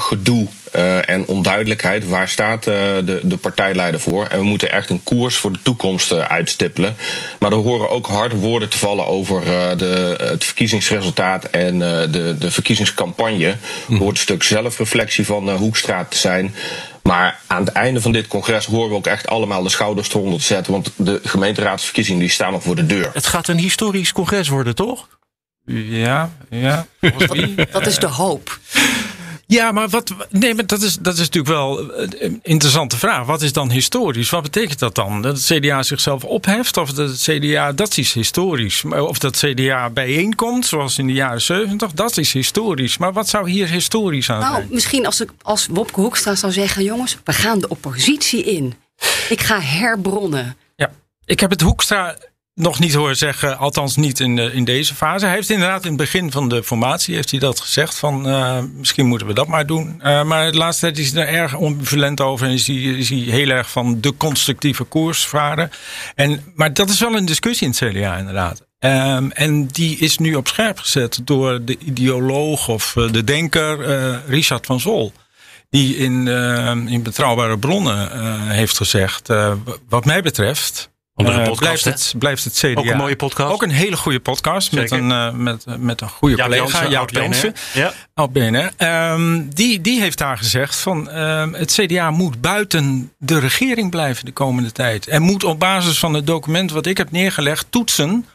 gedoe. Uh, en onduidelijkheid, waar staat uh, de, de partijleider voor? En we moeten echt een koers voor de toekomst uh, uitstippelen. Maar er horen ook hard woorden te vallen over uh, de, het verkiezingsresultaat en uh, de, de verkiezingscampagne. Er hoort een stuk zelfreflectie van uh, Hoekstra te zijn... Maar aan het einde van dit congres horen we ook echt allemaal de schouders eronder te zetten. Want de gemeenteraadsverkiezingen die staan nog voor de deur. Het gaat een historisch congres worden, toch? Ja, ja. Dat, dat is de hoop. Ja, maar wat? Nee, maar dat is, dat is natuurlijk wel een interessante vraag. Wat is dan historisch? Wat betekent dat dan? Dat het C D A zichzelf opheft? Of dat het C D A, dat is historisch. Of dat het C D A bijeenkomt, zoals in de jaren zeventig, dat is historisch. Maar wat zou hier historisch aan zijn? Nou, misschien als, ik, als Wopke Hoekstra zou zeggen: jongens, we gaan de oppositie in. Ik ga herbronnen. Ja, ik heb het Hoekstra nog niet horen zeggen, althans niet in, de, in deze fase. Hij heeft inderdaad in het begin van de formatie heeft hij dat gezegd. Van uh, misschien moeten we dat maar doen. Uh, maar de laatste tijd is hij er erg onbevelend over. En is hij, is hij heel erg van de constructieve koers varen. En, maar dat is wel een discussie in het C D A inderdaad. Um, en die is nu op scherp gezet door de ideoloog of uh, de denker uh, Richard van Zwol. Die in, uh, in Betrouwbare Bronnen uh, heeft gezegd, uh, wat mij betreft... Onder een podcast, uh, blijft, het, blijft het C D A. Ook een mooie podcast. Ook een hele goede podcast. Met een, uh, met, met een goede ja, collega, Jout Jansen. Oud B N R. Die heeft daar gezegd van uh, het C D A moet buiten de regering blijven de komende tijd. En moet op basis van het document wat ik heb neergelegd toetsen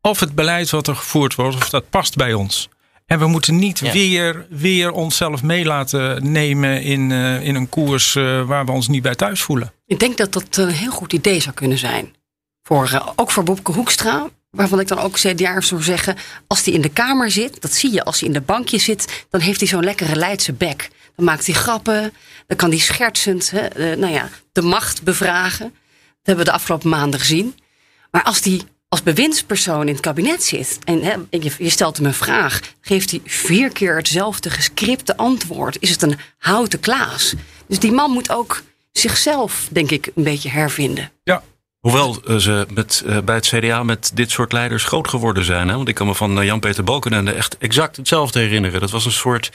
of het beleid wat er gevoerd wordt, of dat past bij ons. En we moeten niet ja. weer, weer onszelf mee laten nemen in, uh, in een koers uh, waar we ons niet bij thuis voelen. Ik denk dat dat een heel goed idee zou kunnen zijn. Voor, uh, ook voor Wopke Hoekstra, waarvan ik dan ook C D A'ers zou zeggen... als hij in de kamer zit, dat zie je, als hij in de bankje zit... dan heeft hij zo'n lekkere Leidse bek. Dan maakt hij grappen, dan kan hij schertsend hè, uh, nou ja, de macht bevragen. Dat hebben we de afgelopen maanden gezien. Maar als hij... als bewindspersoon in het kabinet zit en he, je, je stelt hem een vraag... geeft hij vier keer hetzelfde gescripte antwoord. Is het een houten Klaas? Dus die man moet ook zichzelf, denk ik, een beetje hervinden. Ja, hoewel uh, ze met, uh, bij het C D A met dit soort leiders groot geworden zijn. Hè? Want ik kan me van uh, Jan-Peter Balkenende echt exact hetzelfde herinneren. Dat was een soort...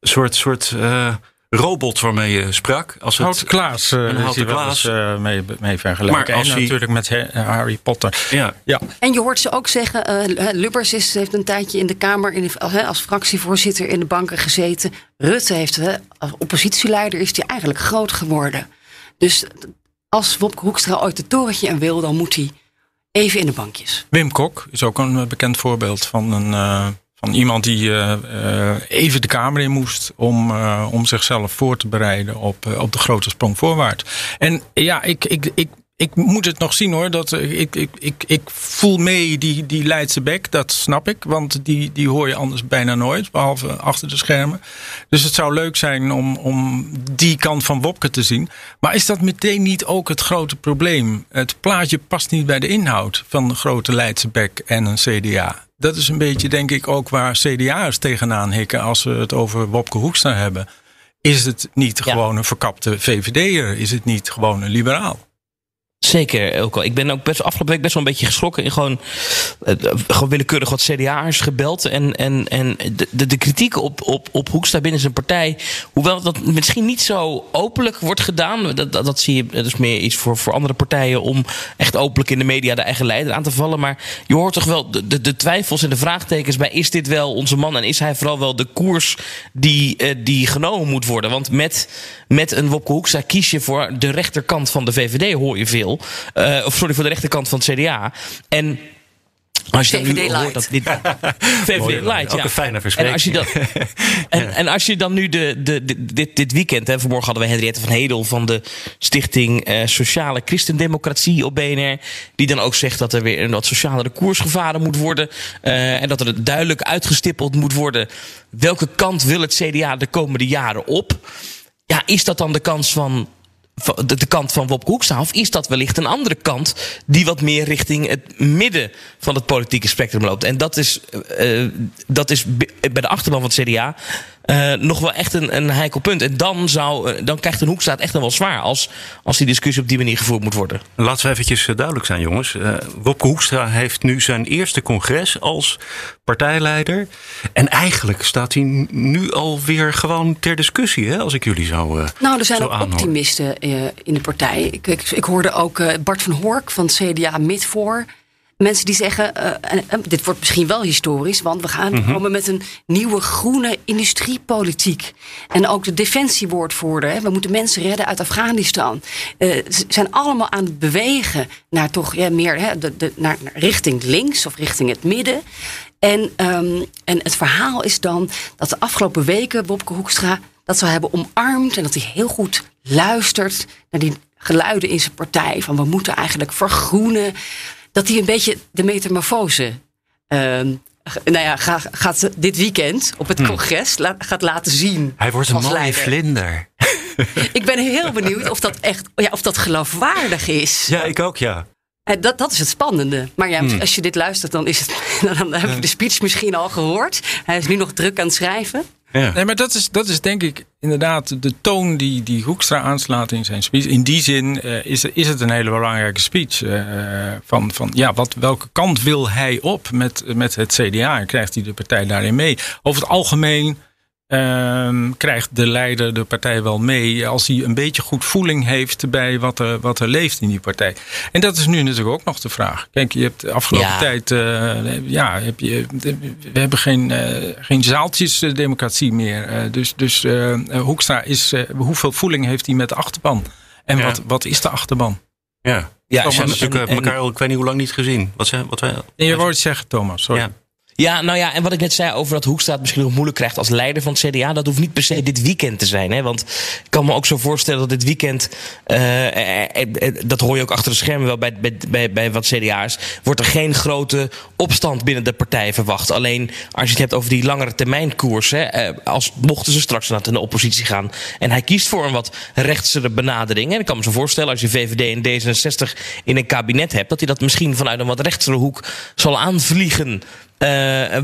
soort, soort uh, robot waarmee je sprak. Als het Houten Klaas uh, is hier wel eens uh, mee, mee vergelijken. En hij... natuurlijk met Harry Potter. Ja. Ja. En je hoort ze ook zeggen... Uh, Lubbers is, heeft een tijdje in de Kamer... In de, als fractievoorzitter in de banken gezeten. Rutte heeft... Uh, als oppositieleider is hij eigenlijk groot geworden. Dus als Wopke Hoekstra ooit het torentje aan wil... dan moet hij even in de bankjes. Wim Kok is ook een bekend voorbeeld van een... Uh, Van iemand die uh, uh, even de Kamer in moest om, uh, om zichzelf voor te bereiden op, uh, op de grote sprong voorwaarts. En ja, ik, ik, ik, ik moet het nog zien hoor. Dat, ik, ik, ik, ik voel mee die, die Leidse bek, dat snap ik. Want die, die hoor je anders bijna nooit, behalve achter de schermen. Dus het zou leuk zijn om, om die kant van Wopke te zien. Maar is dat meteen niet ook het grote probleem? Het plaatje past niet bij de inhoud van de grote Leidse bek en een C D A. Dat is een beetje, denk ik, ook waar C D A'ers tegenaan hikken... als we het over Wopke Hoekstra hebben. Is het niet ja. gewoon een verkapte V V D'er? Is het niet gewoon een liberaal? Zeker, Elko. Ik ben ook best, afgelopen week best wel een beetje geschrokken... in gewoon, gewoon willekeurig wat C D A'ers gebeld. En, en, en de, de kritiek op, op, op Hoekstra binnen zijn partij... hoewel dat misschien niet zo openlijk wordt gedaan... dat, dat, dat zie je, dat is meer iets voor, voor andere partijen... om echt openlijk in de media de eigen leider aan te vallen. Maar je hoort toch wel de, de, de twijfels en de vraagtekens bij... is dit wel onze man en is hij vooral wel de koers die, die genomen moet worden? Want met, met een Wopke Hoekstra kies je voor de rechterkant van de V V D, hoor je veel... Uh, of sorry, voor de rechterkant van het C D A. En als je V V D nu hoort dat dit V V D Light, ja. Een fijne verspreking. En als je dat, en, en als je dan nu de, de, de dit, dit weekend, hè, vanmorgen hadden we Henriette van Hedel van de Stichting uh, Sociale Christendemocratie op B N R, die dan ook zegt dat er weer een wat socialere koers gevaren moet worden uh, en dat er duidelijk uitgestippeld moet worden welke kant wil het C D A de komende jaren op. Ja, is dat dan de kans van de kant van Wopke Hoekstra? Of is dat wellicht een andere kant die wat meer richting het midden van het politieke spectrum loopt? En dat is, uh, dat is bij de achterban van het C D A uh, nog wel echt een, een heikel punt. En dan, zou, dan krijgt een Hoekstra echt nog wel zwaar als, als die discussie op die manier gevoerd moet worden. Laten we eventjes duidelijk zijn, jongens. Uh, Wopke Hoekstra heeft nu zijn eerste congres als partijleider. En eigenlijk staat hij nu alweer gewoon ter discussie, hè, als ik jullie zou uh, Nou, er zijn ook aanhoor. optimisten in de partij. Ik, ik, ik hoorde ook Bart van Hork van C D A Midvoor. mensen die zeggen, uh, uh, dit wordt misschien wel historisch, want we gaan mm-hmm. komen met een nieuwe groene industriepolitiek. En ook de defensiewoordvoerder, hè, we moeten mensen redden uit Afghanistan. Uh, ze zijn allemaal aan het bewegen naar toch ja, meer hè, de, de, naar, naar richting links of richting het midden. En, um, en het verhaal is dan dat de afgelopen weken Wopke Hoekstra dat zou hebben omarmd en dat hij heel goed luistert naar die geluiden in zijn partij van we moeten eigenlijk vergroenen. Dat hij een beetje de metamorfose uh, nou ja, gaat, gaat dit weekend op het hmm. congres la, gaat laten zien. Hij wordt een mooie vlinder. Ik ben heel benieuwd of dat echt ja, of dat geloofwaardig is. Ja, ik ook, ja. Dat, dat is het spannende. Maar ja, hmm. als je dit luistert, dan, is het, dan heb je de speech misschien al gehoord. Hij is nu nog druk aan het schrijven. Ja. Nee, maar dat is, dat is denk ik inderdaad de toon die, die Hoekstra aanslaat in zijn speech. In die zin uh, is, is het een hele belangrijke speech. Uh, van van ja, wat, welke kant wil hij op met, met het C D A? En krijgt hij de partij daarin mee? Over het algemeen uh, krijgt de leider de partij wel mee als hij een beetje goed voeling heeft bij wat er, wat er leeft in die partij. En dat is nu natuurlijk ook nog de vraag. Kijk, je hebt de afgelopen ja. tijd... Uh, ja, heb je, we hebben geen, uh, geen zaaltjesdemocratie meer. Uh, dus dus uh, Hoekstra is... Uh, hoeveel voeling heeft hij met de achterban? En ja. wat, wat is de achterban? Ja, ja ze hebben natuurlijk elkaar al ik weet niet hoe lang niet gezien. Wat zei, wat wij, nee, je wou het zeggen, Thomas. Sorry. Ja. Ja, nou ja, en wat ik net zei over dat Hoekstra het misschien nog moeilijk krijgt als leider van het C D A, dat hoeft niet per se dit weekend te zijn. Hè? Want ik kan me ook zo voorstellen dat dit weekend, uh, eh, eh, eh, dat hoor je ook achter de schermen wel bij, bij, bij, bij wat C D A'ers, wordt er geen grote opstand binnen de partij verwacht. Alleen als je het hebt over die langere termijn koers, hè, eh, als mochten ze straks naar de oppositie gaan en hij kiest voor een wat rechtsere benadering. En ik kan me zo voorstellen als je V V D en D zesenzestig in een kabinet hebt, dat hij dat misschien vanuit een wat rechtere hoek zal aanvliegen. Uh,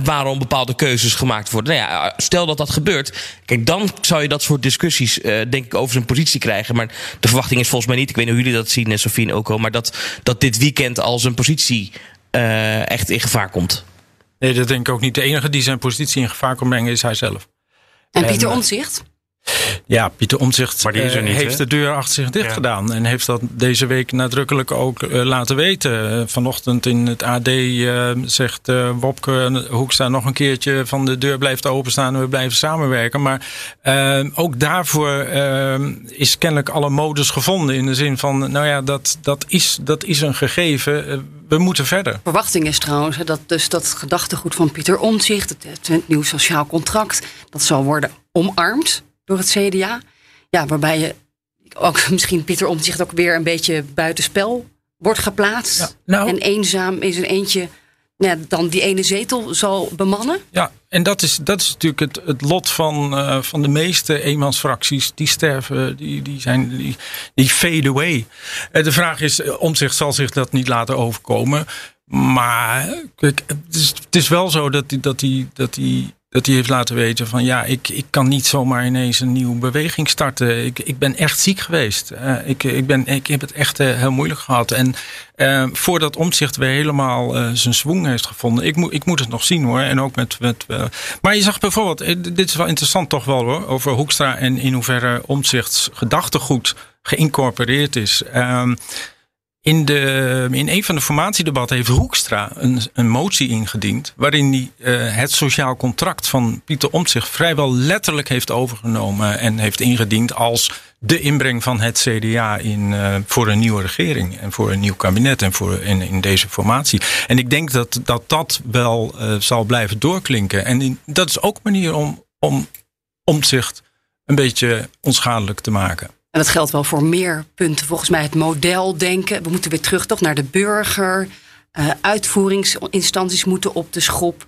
waarom bepaalde keuzes gemaakt worden. Nou ja, stel dat dat gebeurt. Kijk, dan zou je dat soort discussies uh, denk ik over zijn positie krijgen. Maar de verwachting is volgens mij niet. Ik weet niet hoe jullie dat zien, Sofie en Ulco. Maar dat, dat dit weekend al zijn positie uh, echt in gevaar komt. Nee, dat denk ik ook niet. De enige die zijn positie in gevaar kan brengen is hij zelf. En Pieter Omtzigt? Ja, Pieter Omtzigt niet, heeft he? de deur achter zich dicht ja. gedaan. En heeft dat deze week nadrukkelijk ook uh, laten weten. Vanochtend in het A D uh, zegt uh, Wopke Hoekstra nog een keertje van de deur blijft openstaan en we blijven samenwerken. Maar uh, ook daarvoor uh, is kennelijk alle modus gevonden. In de zin van, nou ja, dat, dat, is, dat is een gegeven. Uh, we moeten verder. De verwachting is trouwens dat dus dat gedachtegoed van Pieter Omtzigt, het, het nieuw sociaal contract, dat zal worden omarmd door het C D A. Ja, waarbij je ook misschien Pieter Omtzigt ook weer een beetje buitenspel wordt geplaatst. Ja, nou, en eenzaam is een eentje ja, dan die ene zetel zal bemannen. Ja, en dat is, dat is natuurlijk het, het lot van, uh, van de meeste eenmansfracties. Die sterven, die, die, zijn, die, die fade away. Uh, de vraag is, Omtzigt zal zich dat niet laten overkomen. Maar kijk, het, is, het is wel zo dat die... Dat die, dat die Dat hij heeft laten weten van ja, ik, ik kan niet zomaar ineens een nieuwe beweging starten. Ik, ik ben echt ziek geweest. Uh, ik, ik, ben, ik heb het echt uh, heel moeilijk gehad. En uh, voordat Omtzigt weer helemaal uh, zijn zwoeng heeft gevonden. Ik, mo- ik moet het nog zien hoor. En ook met, met uh... Maar je zag bijvoorbeeld, dit is wel interessant toch wel hoor. Over Hoekstra en in hoeverre Omtzigts gedachtegoed geïncorporeerd is. Uh, In, de, in een van de formatiedebatten heeft Hoekstra een, een motie ingediend waarin hij uh, het sociaal contract van Pieter Omtzigt vrijwel letterlijk heeft overgenomen en heeft ingediend als de inbreng van het C D A in, uh, voor een nieuwe regering en voor een nieuw kabinet en voor in, in deze formatie. En ik denk dat dat, dat wel uh, zal blijven doorklinken. En in, dat is ook een manier om, om Omtzigt een beetje onschadelijk te maken. En dat geldt wel voor meer punten. Volgens mij het model denken. We moeten weer terug toch naar de burger. Uh, uitvoeringsinstanties moeten op de schop.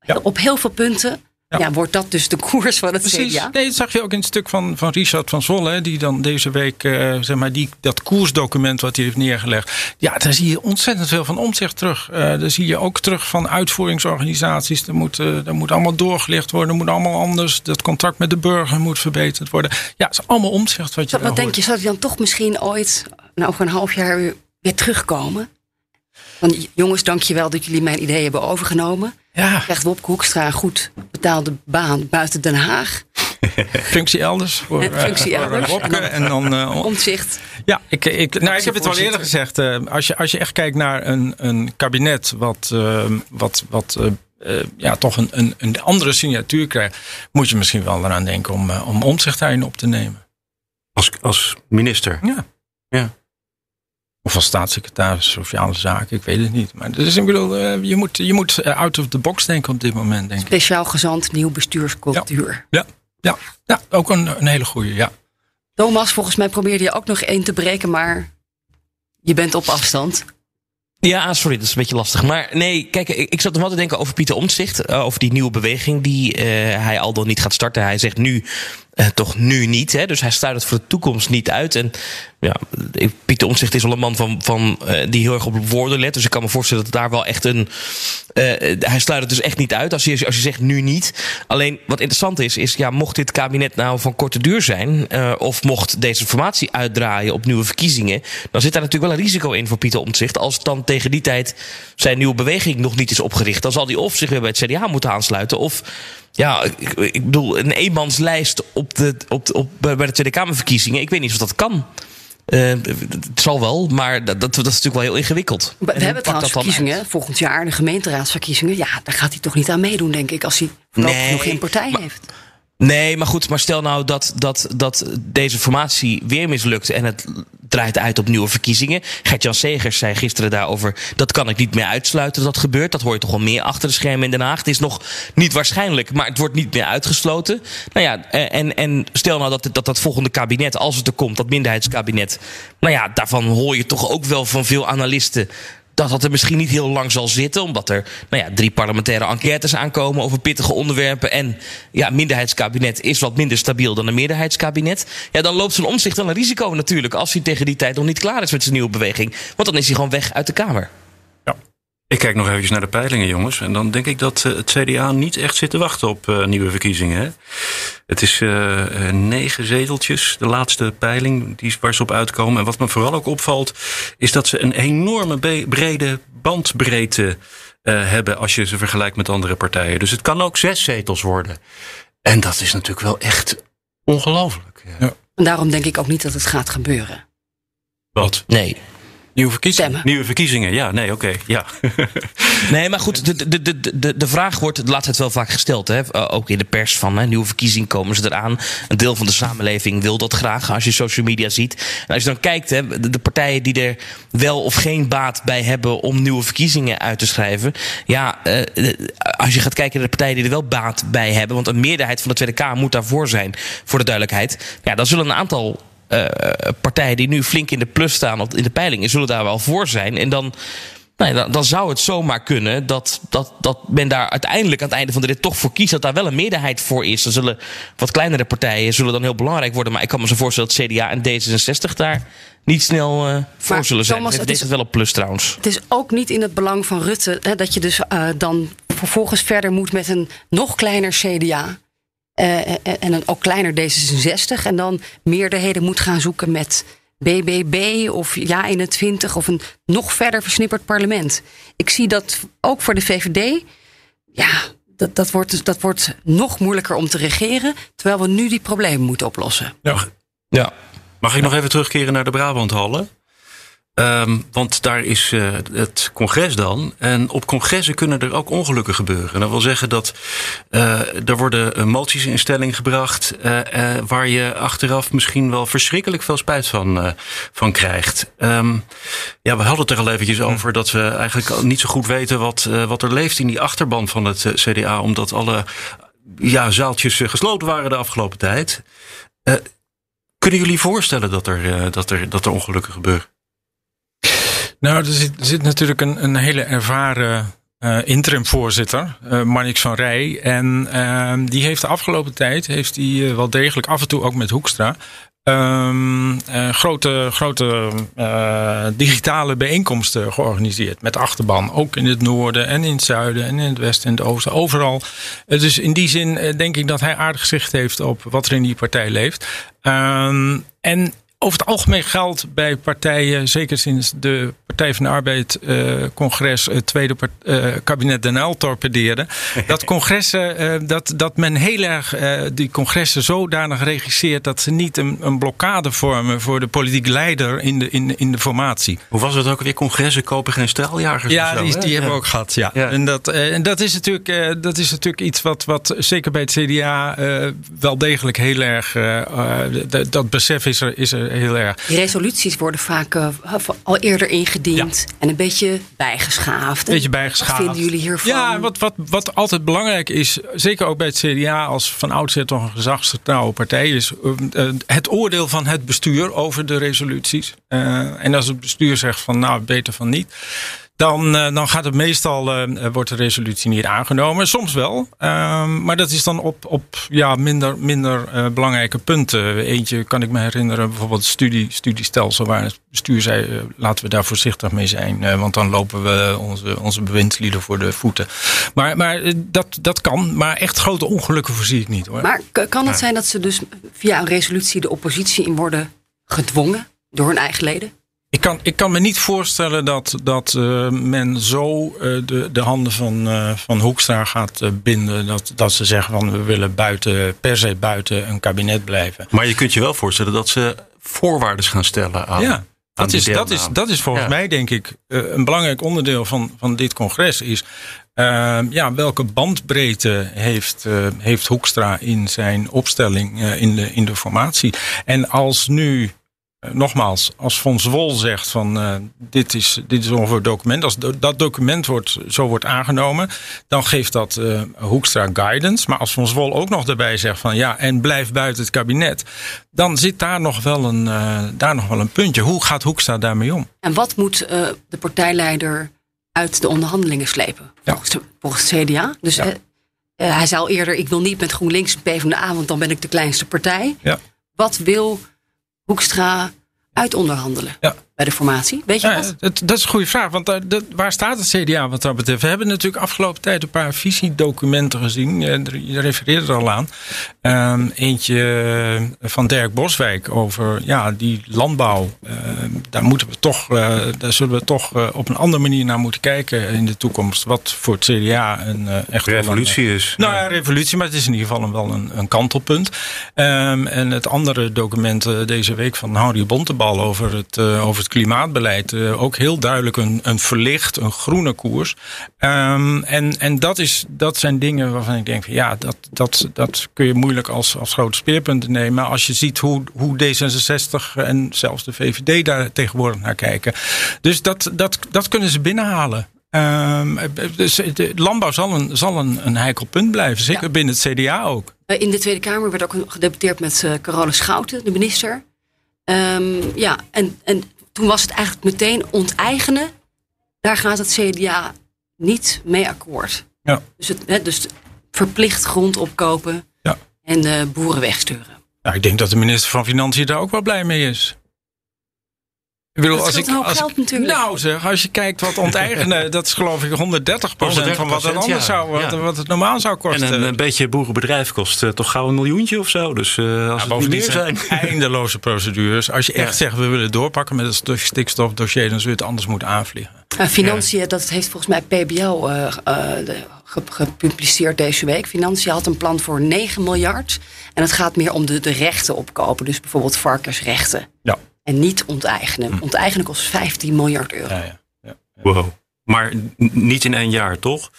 Ja. Op heel veel punten ja. Ja, wordt dat dus de koers van het Precies. C D A. Nee, dat zag je ook in het stuk van, van Richard van Zwol. Hè, die dan deze week uh, zeg maar die, dat koersdocument wat hij heeft neergelegd. Ja, daar zie je ontzettend veel van Omtzigt terug. Uh, daar zie je ook terug van uitvoeringsorganisaties. Er moet, uh, er moet allemaal doorgelicht worden. Er moet allemaal anders. Dat contract met de burger moet verbeterd worden. Ja, het is allemaal Omtzigt wat je Wat denk je, zou hij dan toch misschien ooit, nou over een half jaar weer, weer terugkomen? Want jongens, dank je wel dat jullie mijn idee hebben overgenomen. Ja. Krijgt Wopke Hoekstra een goed betaalde baan buiten Den Haag? Functie elders. Voor, functie uh, elders. Voor Wopke en dan uh, Omtzigt. Ja, ik, ik, nou, ik heb het al eerder gezegd. Uh, als, je, als je echt kijkt naar een, een kabinet wat, uh, wat, wat uh, uh, ja, toch een, een, een andere signatuur krijgt, moet je misschien wel eraan denken om, uh, om Omtzigt daarin op te nemen. Als, als minister? Ja. Ja. Of als staatssecretaris sociale zaken, ik weet het niet. Maar dus ik bedoel, uh, je, moet, je moet out of the box denken op dit moment, denk ik. Speciaal gezant, nieuw bestuurscultuur. Ja, ja, ja, ja, ook een, een hele goede, ja. Thomas, volgens mij probeerde je ook nog één te breken, maar je bent op afstand. Ja, sorry, dat is een beetje lastig. Maar nee, kijk, ik zat nog wel te denken over Pieter Omtzigt. Uh, over die nieuwe beweging die uh, hij al dan niet gaat starten. Hij zegt nu, uh, toch nu niet. Hè? Dus hij sluit het voor de toekomst niet uit. En ja, Pieter Omtzigt is wel een man van, van, uh, die heel erg op woorden let. Dus ik kan me voorstellen dat daar wel echt een... Uh, hij sluit het dus echt niet uit als je, als je zegt nu niet. Alleen wat interessant is, is ja, mocht dit kabinet nou van korte duur zijn... Uh, of mocht deze formatie uitdraaien op nieuwe verkiezingen... dan zit daar natuurlijk wel een risico in voor Pieter Omtzigt... als het dan tegen die tijd zijn nieuwe beweging nog niet is opgericht. Dan zal hij of zich weer bij het C D A moeten aansluiten... of ja, ik, ik bedoel, een eenmanslijst op de, op, op, bij de Tweede Kamerverkiezingen. Ik weet niet of dat kan. Uh, het zal wel, maar dat, dat, dat is natuurlijk wel heel ingewikkeld. We hebben trouwens verkiezingen volgend jaar, de gemeenteraadsverkiezingen. Ja, daar gaat hij toch niet aan meedoen, denk ik, als hij voorlopig nee, nog geen partij maar, heeft. Nee, maar goed, maar stel nou dat, dat, dat deze formatie weer mislukt... en het draait uit op nieuwe verkiezingen. Gert-Jan Segers zei gisteren daarover... dat kan ik niet meer uitsluiten dat dat gebeurt. Dat hoor je toch wel meer achter de schermen in Den Haag. Het is nog niet waarschijnlijk, maar het wordt niet meer uitgesloten. Nou ja, en, en stel nou dat, dat dat volgende kabinet, als het er komt... dat minderheidskabinet, nou ja, daarvan hoor je toch ook wel van veel analisten... dat dat er misschien niet heel lang zal zitten... omdat er nou ja, drie parlementaire enquêtes aankomen over pittige onderwerpen... en ja, minderheidskabinet is wat minder stabiel dan een meerderheidskabinet... ja, dan loopt zo'n Omtzigt wel een risico natuurlijk... als hij tegen die tijd nog niet klaar is met zijn nieuwe beweging. Want dan is hij gewoon weg uit de Kamer. Ja. Ik kijk nog eventjes naar de peilingen, jongens. En dan denk ik dat het C D A niet echt zit te wachten op uh, nieuwe verkiezingen. Hè? Het is uh, negen zeteltjes, de laatste peiling die waar ze op uitkomen. En wat me vooral ook opvalt, is dat ze een enorme be- brede bandbreedte uh, hebben... als je ze vergelijkt met andere partijen. Dus het kan ook zes zetels worden. En dat is natuurlijk wel echt ongelooflijk. Ja. Ja. En daarom denk ik ook niet dat het gaat gebeuren. Wat? Nee. Nieuwe verkiezingen. Stemmen. Nieuwe verkiezingen, ja, nee, oké. Okay, ja. Nee, maar goed, de, de, de, de, de vraag wordt, laat het wel vaak gesteld, hè, ook in de pers van, hè, nieuwe verkiezingen komen ze eraan. Een deel van de samenleving wil dat graag, als je social media ziet. En als je dan kijkt, hè, de, de partijen die er wel of geen baat bij hebben om nieuwe verkiezingen uit te schrijven. Ja, eh, als je gaat kijken naar de partijen die er wel baat bij hebben, want een meerderheid van de Tweede Kamer moet daarvoor zijn, voor de duidelijkheid. Ja, dan zullen een aantal... Uh, partijen die nu flink in de plus staan in de peilingen... zullen daar wel voor zijn. En dan, nou ja, dan, dan zou het zomaar kunnen... Dat, dat, dat men daar uiteindelijk aan het einde van de rit toch voor kiest... dat daar wel een meerderheid voor is. Dan zullen wat kleinere partijen zullen dan heel belangrijk worden. Maar ik kan me zo voorstellen dat C D A en D zesenzestig daar niet snel uh, voor maar, zullen zijn. Thomas, het is het wel op plus trouwens. Het is ook niet in het belang van Rutte... Hè, dat je dus uh, dan vervolgens verder moet met een nog kleiner C D A... Uh, en een ook kleiner D zesenzestig. En dan meerderheden moet gaan zoeken met B B B of Ja eenentwintig. Of een nog verder versnipperd parlement. Ik zie dat ook voor de V V D. Ja, dat, dat, wordt, dat wordt nog moeilijker om te regeren. Terwijl we nu die problemen moeten oplossen. Ja. Ja. Mag ik nog even terugkeren naar de Brabanthallen? Um, want daar is uh, het congres dan. En op congressen kunnen er ook ongelukken gebeuren. Dat wil zeggen dat uh, er worden moties in stelling gebracht... Uh, uh, waar je achteraf misschien wel verschrikkelijk veel spijt van, uh, van krijgt. Um, ja, we hadden het er al eventjes over... dat we eigenlijk niet zo goed weten wat, uh, wat er leeft in die achterban van het uh, C D A... omdat alle ja, zaaltjes gesloten waren de afgelopen tijd. Uh, kunnen jullie voorstellen dat er, uh, dat er, dat er ongelukken gebeuren? Nou, er zit, er zit natuurlijk een, een hele ervaren uh, interim-voorzitter, uh, Marnix van Rij. En uh, die heeft de afgelopen tijd, heeft hij uh, wel degelijk, af en toe ook met Hoekstra... Um, uh, grote, grote uh, digitale bijeenkomsten georganiseerd met achterban. Ook in het noorden en in het zuiden en in het westen en het oosten. Overal. Uh, dus in die zin uh, denk ik dat hij aardig zicht heeft op wat er in die partij leeft. Um, en... Over het algemeen geldt bij partijen, zeker sinds de Partij van de Arbeid uh, congres het tweede part, uh, kabinet Den Uyl torpedeerde, dat congressen, uh, dat, dat men heel erg uh, die congressen zodanig regisseert dat ze niet een, een blokkade vormen voor de politiek leider in de, in, in de formatie. Hoe was het ook weer? Congressen kopen geen straaljagers? Ja, zo, die, die hebben we ook gehad. Ja. Ja. En, dat, uh, en dat is natuurlijk, uh, dat is natuurlijk iets wat, wat zeker bij het C D A uh, wel degelijk heel erg, uh, uh, d- dat besef is er, is er heel erg. Die resoluties worden vaak uh, al eerder ingediend. Ja. En een beetje bijgeschaafd. Een beetje bijgeschaafd. Wat vinden jullie hiervan? Ja, wat, wat, wat altijd belangrijk is, zeker ook bij het C D A, als van oudsher toch een gezagsgetrouwe partij is, uh, uh, het oordeel van het bestuur over de resoluties. Uh, en als het bestuur zegt van nou, beter van niet, Dan, dan gaat het meestal, uh, wordt de resolutie niet aangenomen. Soms wel. Uh, maar dat is dan op, op ja, minder, minder uh, belangrijke punten. Eentje kan ik me herinneren, bijvoorbeeld het studie, studiestelsel, waar het bestuur zei, uh, laten we daar voorzichtig mee zijn. Uh, want dan lopen we onze, onze bewindslieden voor de voeten. Maar, maar uh, dat, dat kan. Maar echt grote ongelukken voorzie ik niet, hoor. Maar kan het maar. zijn dat ze dus via een resolutie de oppositie in worden gedwongen door hun eigen leden? Ik kan, ik kan me niet voorstellen dat, dat uh, men zo uh, de, de handen van, uh, van Hoekstra gaat uh, binden. Dat, dat ze zeggen van we willen buiten, per se buiten een kabinet blijven. Maar je kunt je wel voorstellen dat ze voorwaarden gaan stellen aan, ja, aan die deelname. Dat is, dat is volgens ja. mij denk ik uh, een belangrijk onderdeel van, van dit congres is. Uh, ja, welke bandbreedte heeft, uh, heeft Hoekstra in zijn opstelling uh, in, de, in de formatie? En als nu... Nogmaals, als Van Zwol zegt van uh, dit, is, dit is ongeveer het document. Als do- dat document wordt, zo wordt aangenomen, dan geeft dat uh, Hoekstra guidance. Maar als Van Zwol ook nog daarbij zegt van ja, en blijf buiten het kabinet, dan zit daar nog wel een, uh, daar nog wel een puntje. Hoe gaat Hoekstra daarmee om? En wat moet uh, de partijleider uit de onderhandelingen slepen? Ja. Volgens, de, volgens het C D A? Dus ja. uh, uh, hij zei al eerder, ik wil niet met GroenLinks PvdA, want dan ben ik de kleinste partij. Ja. Wat wil Hoekstra uitonderhandelen ja. bij de formatie? Weet je ja, wat? Het, dat is een goede vraag. Want uh, dat, waar staat het C D A wat dat betreft? We hebben natuurlijk afgelopen tijd een paar visiedocumenten gezien. Uh, je refereerde er al aan. Um, eentje van Derek Boswijk over ja, die landbouw. Uh, daar, moeten we toch, uh, daar zullen we toch uh, op een andere manier naar moeten kijken in de toekomst. Wat voor het C D A een uh, echt revolutie een, is. Nou ja, revolutie. Maar het is in ieder geval een, wel een, een kantelpunt. Um, en het andere document uh, deze week van Henri Bontenbal over het, uh, over het klimaatbeleid. Uh, ook heel duidelijk een, een verlicht, een groene koers. Um, en en dat, is, dat zijn dingen waarvan ik denk, ja, dat, dat, dat kun je moeilijk als, als groot speerpunt nemen. Maar als je ziet hoe, hoe D zesenzestig en zelfs de V V D daar tegenwoordig naar kijken. Dus dat, dat, dat kunnen ze binnenhalen. Um, dus de landbouw zal een, zal een, een heikel punt blijven. Zeker ja. binnen het C D A ook. In de Tweede Kamer werd ook gedebatteerd met Carole Schouten, de minister. Um, ja, en, en toen was het eigenlijk meteen onteigenen. Daar gaat het C D A niet mee akkoord. Ja. Dus, het, he, dus verplicht grond opkopen ja. en uh, boeren wegsturen. Nou, ik denk dat de minister van Financiën daar ook wel blij mee is. Ik bedoel, dat als ik, als geld, ik, nou zeg, als je kijkt wat onteigenen, dat is geloof ik honderddertig procent, honderddertig procent van wat het anders ja. zou, wat, ja. wat het normaal zou kosten. En een, een beetje boerenbedrijf kost uh, toch gauw een miljoentje of zo. Dus uh, als ja, het niet meer zijn. Eindeloze procedures. Als je echt ja. zegt, we willen doorpakken met het stikstofdossier, dan zul je het anders moeten aanvliegen. Uh, Financiën, ja. dat heeft volgens mij P B L uh, uh, gepubliceerd deze week. Financiën had een plan voor negen miljard. En het gaat meer om de, de rechten opkopen. Dus bijvoorbeeld varkensrechten. Ja. En niet onteigenen. Onteigenen kost vijftien miljard euro. Ja, ja, ja, ja. Wow. Maar n- niet in één jaar, toch?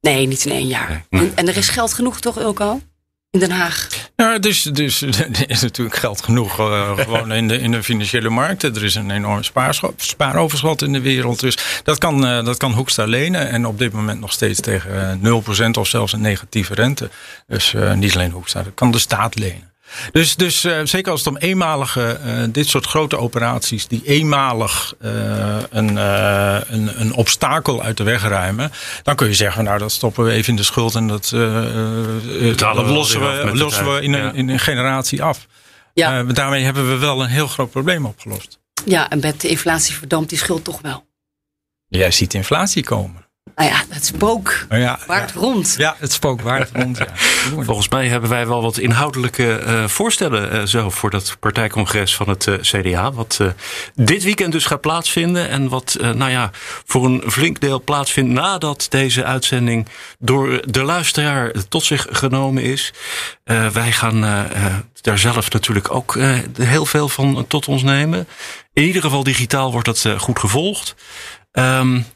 Nee, niet in één jaar. Nee. En, en er is geld genoeg, toch, Ulco? In Den Haag? Nou, dus, dus er is natuurlijk geld genoeg. Uh, gewoon in de, in de financiële markten. Er is een enorm spaaroverschot in de wereld. Dus dat kan, uh, dat kan Hoekstra lenen. En op dit moment nog steeds tegen nul procent of zelfs een negatieve rente. Dus uh, niet alleen Hoekstra. Dat kan de staat lenen. Dus, dus uh, zeker als het om eenmalige, uh, dit soort grote operaties die eenmalig uh, een, uh, een, een obstakel uit de weg ruimen, dan kun je zeggen, nou dat stoppen we even in de schuld en dat uh, uh, lossen we, lossen we in, een, in een generatie af. Ja. Uh, daarmee hebben we wel een heel groot probleem opgelost. Ja, en met de inflatie verdampt die schuld toch wel. Jij ziet inflatie komen. Nou ja, het spook oh ja, waart ja. rond. Ja, het spook waart rond. Ja. Volgens mij hebben wij wel wat inhoudelijke uh, voorstellen uh, zo voor dat partijcongres van het uh, C D A. Wat uh, dit weekend dus gaat plaatsvinden. En wat uh, nou ja, voor een flink deel plaatsvindt nadat deze uitzending door de luisteraar tot zich genomen is. Uh, wij gaan uh, uh, daar zelf natuurlijk ook uh, heel veel van tot ons nemen. In ieder geval digitaal wordt dat uh, goed gevolgd. Um,